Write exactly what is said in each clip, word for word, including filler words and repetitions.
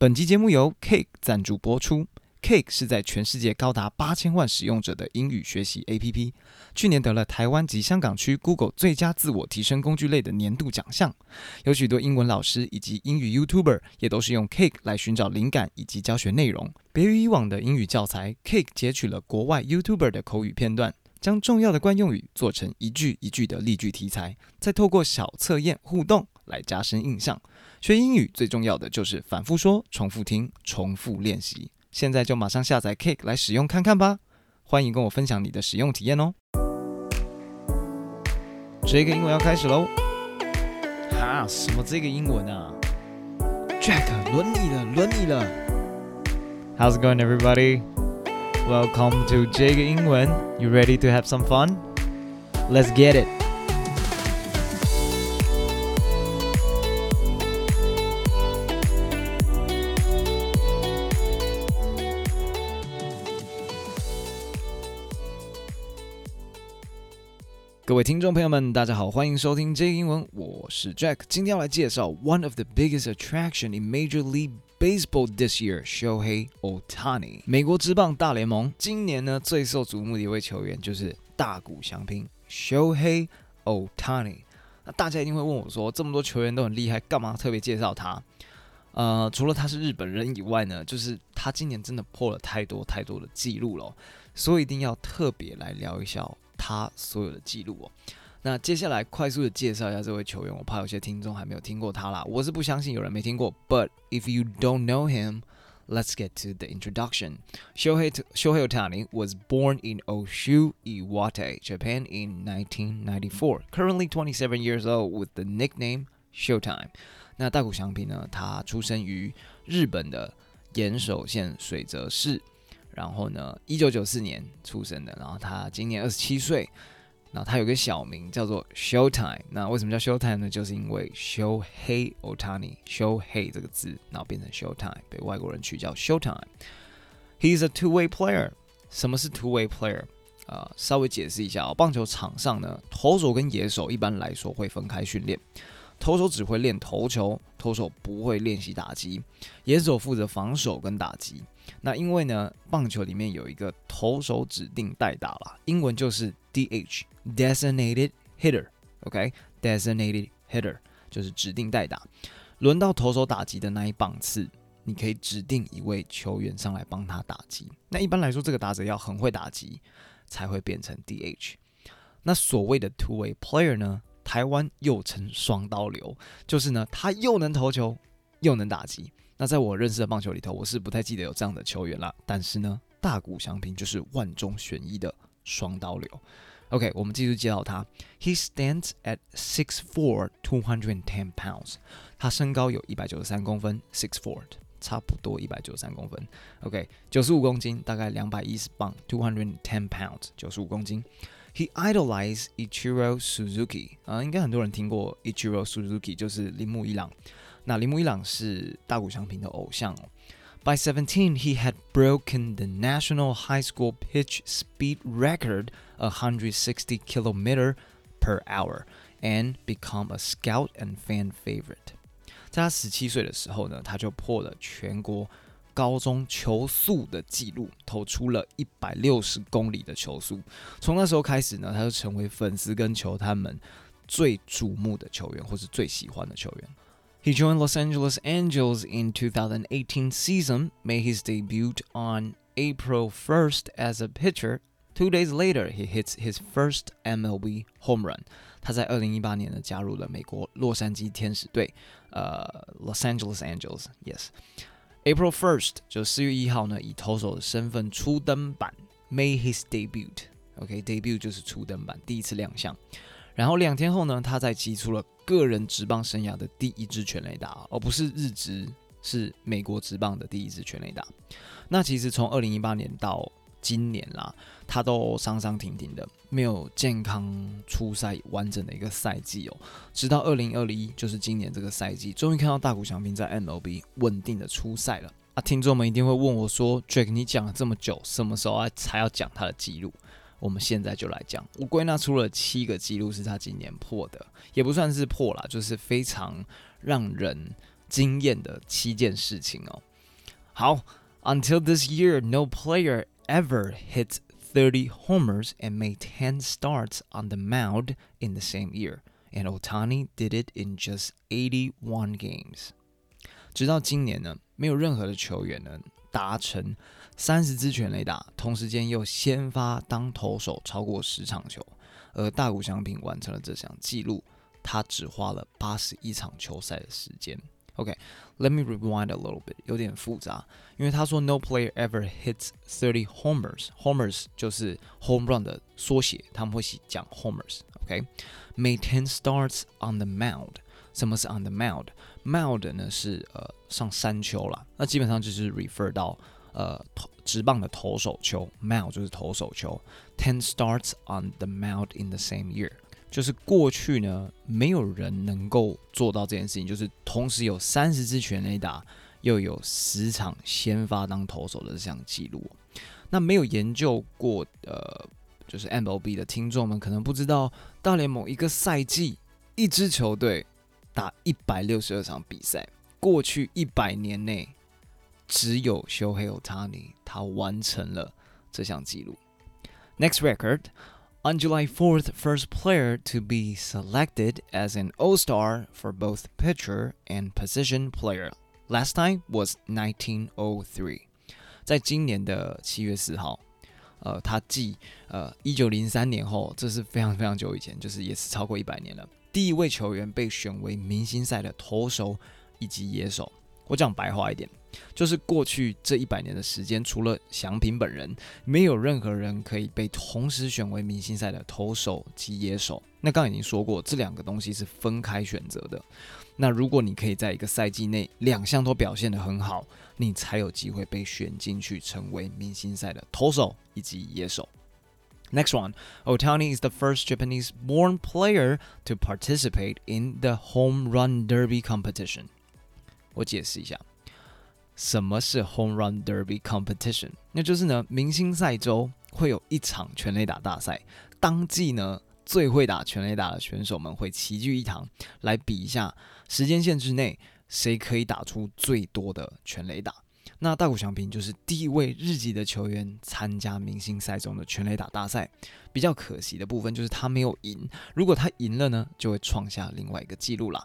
本集节目由 Cake 赞助播出。Cake 是在全世界高达八千万使用者的英语学习 A P P， 去年得了台湾及香港区 Google 最佳自我提升工具类的年度奖项。有许多英文老师以及英语 YouTuber 也都是用 Cake 来寻找灵感以及教学内容。别于以往的英语教材， Cake 截取了国外 YouTuber 的口语片段，将重要的惯用语做成一句一句的例句题材，再透过小测验互动来加深印象。学英语最重要的就是反复说、重复听、重复练习。现在就马上下载 Cake 来使用看看吧！欢迎跟我分享你的使用体验哦。这个英文要开始喽！哈，什么这个英文啊 ？Jack， 轮你了，轮你了。How's it going, everybody? Welcome to J G 英文 You ready to have some fun? Let's get it! 各位听众朋友们，大家好，欢迎收听 J G 英文，我是 Jack。今天要来介绍 One of the biggest attraction in Major League Baseball this year, Shohei Ohtani。 美国职棒大联盟今年呢最受瞩目的一位球员就是大谷翔平 Shohei Ohtani。 那大家一定会问我说，这么多球员都很厉害，干嘛特别介绍他？呃，除了他是日本人以外呢，就是他今年真的破了太多太多的记录了，所以一定要特别来聊一下他所有的记录哦。那接下来快速的介绍一下这位球员，我怕有些听众还没有听过他啦，我是不相信有人没听过。 But if you don't know him, let's get to the introduction. Shohei, Shohei Ohtani was born in Oshu Iwate, Japan in nineteen ninety-four, currently twenty-seven years old with the nickname Showtime. 那大谷翔平呢，他出生于日本的岩手县水泽市，然后呢一九九四年出生的，然后他今年二十七岁，然后他有个小名叫做 Showtime。 那为什么叫 Showtime 呢？就是因为 Shohei Ohtani， Shohei 这个字然后变成 Showtime， 被外国人取叫 Showtime。 He is a two-way player。 什么是 two-way player？ 呃，稍微解释一下哦。棒球场上呢，投手跟野手一般来说会分开训练，投手只会练投球，投手不会练习打击，野手负责防守跟打击。那因为呢，棒球里面有一个投手指定代打啦，英文就是 D H， Designated Hitter， OK， Designated Hitter 就是指定代打。轮到投手打击的那一棒次，你可以指定一位球员上来帮他打击。那一般来说，这个打者要很会打击才会变成 D H。 那所谓的 two-way player 呢，台湾又称双刀流，就是呢，他又能投球又能打击。那在我认识的棒球里头，我是不太记得有这样的球员啦。但是呢，大谷翔平就是万中选一的双刀流。OK， 我们继续介绍他。He stands at six foot four, two hundred ten pounds。他身高有一百九十三公分 ，six foot four， 差不多一百九十三公分。OK， 九十五公斤，大概两百一十磅 ，two hundred ten pounds， 九十五公斤。He idolized Ichiro Suzuki。啊，应该很多人听过 Ichiro Suzuki， 就是铃木一朗。那铃木一朗是大谷翔平的偶像哦。By seventeen, he had broken the national high school pitch speed record, one hundred sixty kilometer per hour, and become a scout and fan favorite. 在他十七岁的时候呢，他就破了全国高中球速的记录，投出了一百六十公里的球速。从那时候开始呢，他就成为粉丝跟球探们最瞩目的球员，或是最喜欢的球员。He joined Los Angeles Angels in twenty eighteen season, made his debut on April first as a pitcher. Two days later, he hits his first M L B home run. 他在二零一八年呢加入了美国洛杉矶天使队，呃 Los Angeles Angels, yes. April first, 就四月一号呢，以投手的身份初登板 ，made his debut. OK, debut 就是初登板，第一次亮相。然后两天后呢，他再击出了个人职棒生涯的第一支全垒打，而不是日职，是美国职棒的第一支全垒打。那其实从二零一八年到今年啦，他都伤伤停停的，没有健康出赛完整的一个赛季哦。直到二零二一，就是今年这个赛季，终于看到大谷翔平在 M L B 稳定的出赛了。啊，听众们一定会问我说 ，Jack， 你讲了这么久，什么时候才要讲他的记录？我们现在就来讲，我归纳出了七个记录是他今年破的，也不算是破啦，就是非常让人惊艳的七件事情哦。好 until this year, no player ever hit thirty homers and made ten starts on the mound in the same year. And Ohtani did it in just eighty-one games. 直到今年呢，没有任何的球员呢达成三十支全垒打，同时间又先发当投手超过十场球。而大谷翔平完成了这项纪录，他只花了八十一场球赛的时间。Okay, let me rewind a little bit. 有点复杂，因为他说 no player ever hits thirty homers. Homers 就是 home run 的缩写，他们会讲 homers. Okay, made ten starts on the mound. 什么是 on the mound? Mound 呢是、呃、上山丘啦，那基本上就是 refer 到呃直棒的投手丘 ，mound 就是投手丘。ten starts on the mound in the same year. 就是过去呢，没有人能够做到这件事情，就是同时有三十支全垒打，又有十场先发当投手的这项记录。那没有研究过呃，就是 M L B 的听众们可能不知道，大联盟一个赛季一支球队打一百六十二场比赛，过去一百年内只有 Shohei Ohtani 他完成了这项记录。Next record.On July fourth, first player to be selected as an All-Star for both pitcher and position player. Last time was nineteen oh three. 在今年的七月四号，呃，他继呃一九零三年后，这是非常非常久以前，就是也是超过一百年了。第一位球员被选为明星赛的投手以及野手。我讲白话一点，就是过去这一百年的时间，除了翔平本人，没有任何人可以被同时选为明星赛的投手及野手。那刚刚已经说过，这两个东西是分开选择的。那如果你可以在一个赛季内两项都表现得很好，你才有机会被选进去成为明星赛的投手以及野手。Next one, Ohtani is the first Japanese-born player to participate in the Home Run Derby competition.我解释一下，什么是 Home Run Derby Competition？ 那就是呢，明星赛周会有一场全垒打大赛，当季呢最会打全垒打的选手们会齐聚一堂，来比一下时间限制内谁可以打出最多的全垒打。那大谷翔平就是第一位日籍的球员参加明星赛中的全垒打大赛。比较可惜的部分就是他没有赢，如果他赢了呢，就会创下另外一个纪录啦。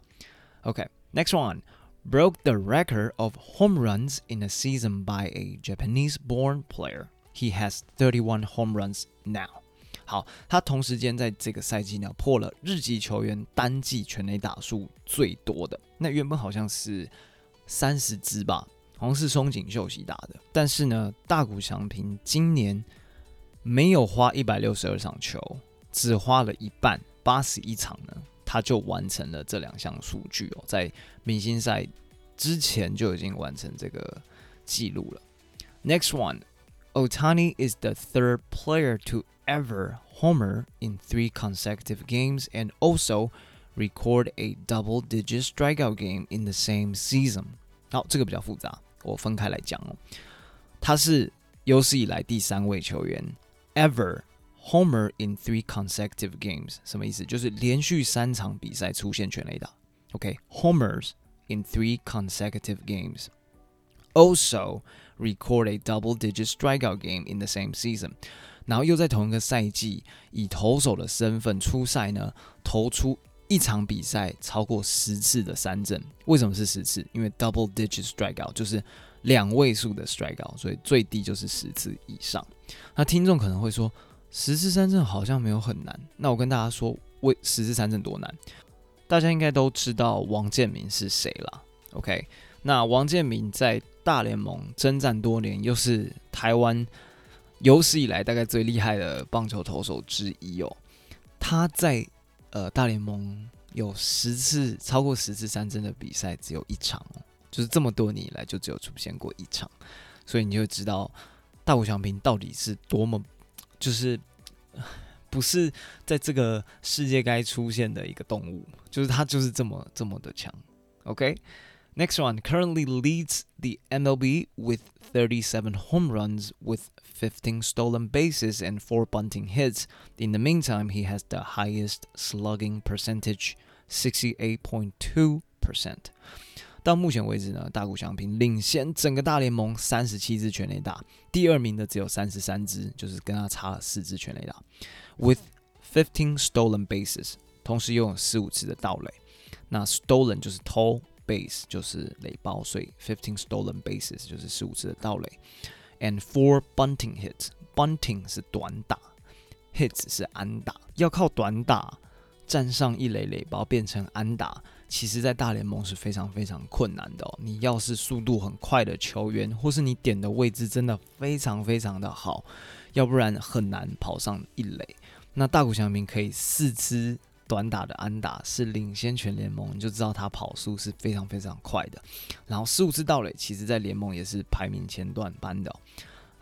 OK, next one.Broke the record of home runs in a season by a Japanese-born player. He has thirty-one home runs now. 好，他同时间在这个赛季呢破了日籍球员单季全垒打数最多的。那原本好像是三十支吧，好像是松井秀喜打的。但是呢，大谷翔平今年没有花一百六十二场球，只花了一半，八十一场呢。他就完成了这两项数据、哦、在明星赛之前就已经完成这个记录了。Next one, Ohtani is the third player to ever homer in three consecutive games and also record a double-digit strikeout game in the same season. 好，这个比较复杂，我分开来讲哦。他是有史以来第三位球员 ever Homer in three consecutive games 什么意思？就是连续三场比赛出现全垒打。OK, homers in three consecutive games. Also record a double-digit strikeout game in the same season. 然后又在同一个赛季以投手的身份出赛呢，投出一场比赛超过十次的三振。为什么是十次？因为 double-digit strikeout 就是两位数的 strikeout， 所以最低就是十次以上。那听众可能会说，十次三振好像没有很难，那我跟大家说，为十次三振多难？大家应该都知道王建民是谁啦 ，OK？ 那王建民在大联盟征战多年，又是台湾有史以来大概最厉害的棒球投手之一哦。他在呃大联盟有十次超过十次三振的比赛只有一场、哦，就是这么多年以来就只有出现过一场，所以你就知道大谷翔平到底是多么。就是不是在这个世界该出现的一个动物，就是他就是这么这么的强。OK, next one currently leads the M L B with thirty-seven home runs with fifteen stolen bases and four bunting hits. In the meantime, he has the highest slugging percentage, sixty-eight point two percent. 到目前为止呢，大谷翔平领先整个大联盟三十七支全垒打，第二名的只有三十三支，就是跟他差了四支全垒打 ，with fifteen stolen bases， 同时拥有十五次的盗垒。那 stolen 就是偷 ，base 就是垒包，所以fifteen stolen bases 就是十五次的盗垒 ，and four bunting hits。bunting 是短打 ，hits 是安打，要靠短打站上一垒垒包变成安打，其实在大联盟是非常非常困难的哦。你要是速度很快的球员，或是你点的位置真的非常非常的好，要不然很难跑上一垒。那大谷翔平可以四支短打的安打，是领先全联盟，你就知道他跑速是非常非常快的。然后十五次盗垒，其实在联盟也是排名前段班的哦。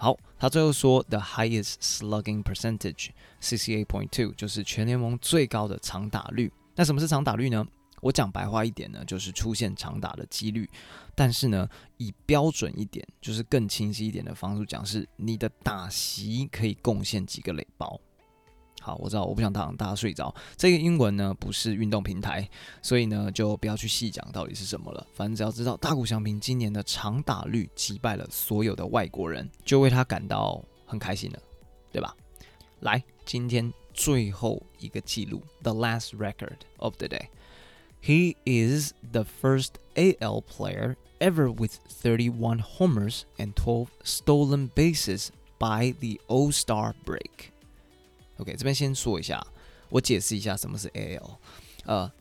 好，他最后说 ，the highest slugging percentage sixty-eight point two 就是全联盟最高的长打率。那什么是长打率呢？我讲白话一点呢，就是出现长打的几率。但是呢，以标准一点，就是更清晰一点的方式讲，是你的打席可以贡献几个垒包。好，我知道我不想让大家睡着。这个英文呢不是运动平台，所以呢就不要去细讲到底是什么了。反正只要知道大谷翔平今年的长打率击败了所有的外国人，就为他感到很开心了，对吧？来，今天最后一个记录 ，the last record of the day. He is the first A L player ever with thirty-one homers and twelve stolen bases by the All-Star break.OK， 这边先说一下，我解释一下什么是 A L。呃，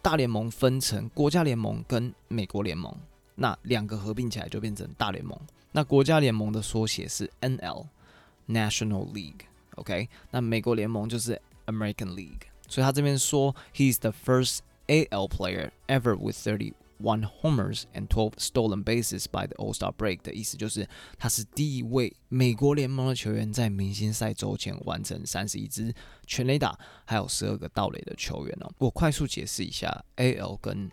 大联盟分成国家联盟跟美国联盟，那两个合并起来就变成大联盟。那国家联盟的缩写是 N L，National League。OK， 那美国联盟就是 American League。所以他这边说 ，He's the first A L player ever with thirty-one homers and twelve stolen bases by the All-Star break 的意思就是，他是第一位美国联盟的球员在明星赛周前完成三十一支全垒打，还有十二个盗垒的球员哦。我快速解释一下 A L 跟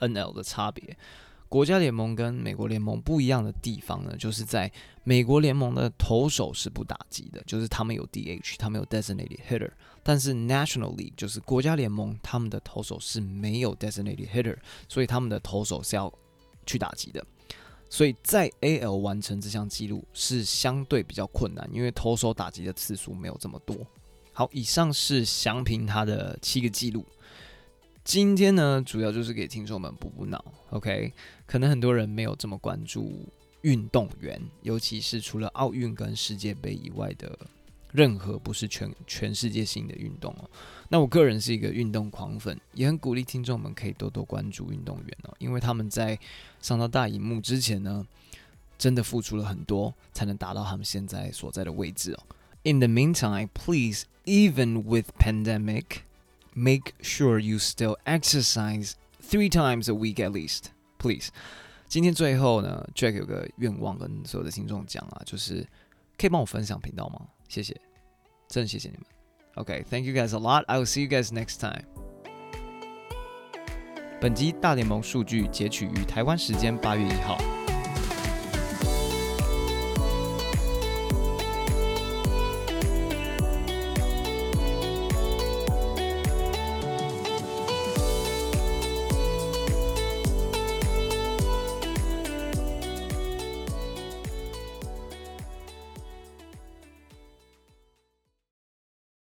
N L 的差别。国家联盟跟美国联盟不一样的地方呢，就是在美国联盟的投手是不打击的，就是他们有 D H， 他们有 Designated Hitter， 但是 National League 就是国家联盟，他们的投手是没有 Designated Hitter， 所以他们的投手是要去打击的。所以在 A L 完成这项纪录是相对比较困难，因为投手打击的次数没有这么多。好，以上是翔平他的七个纪录。今天呢，主要就是给听众们补补脑 ，OK？ 可能很多人没有这么关注运动员，尤其是除了奥运跟世界杯以外的任何不是 全, 全世界性的运动哦。那我个人是一个运动狂粉，也很鼓励听众们可以多多关注运动员哦，因为他们在上到大荧幕之前呢，真的付出了很多，才能达到他们现在所在的位置哦。In the meantime, please, even with pandemic.Make sure you still exercise three times a week at least, please. 今天最后呢 Jack 有个愿望跟所有的听众讲啊，就是可以帮我分享频道吗？谢谢，真的谢谢你们。Okay, thank you guys a lot. I will see you guys next time. 本集大联盟数据截取于台湾时间八月一号。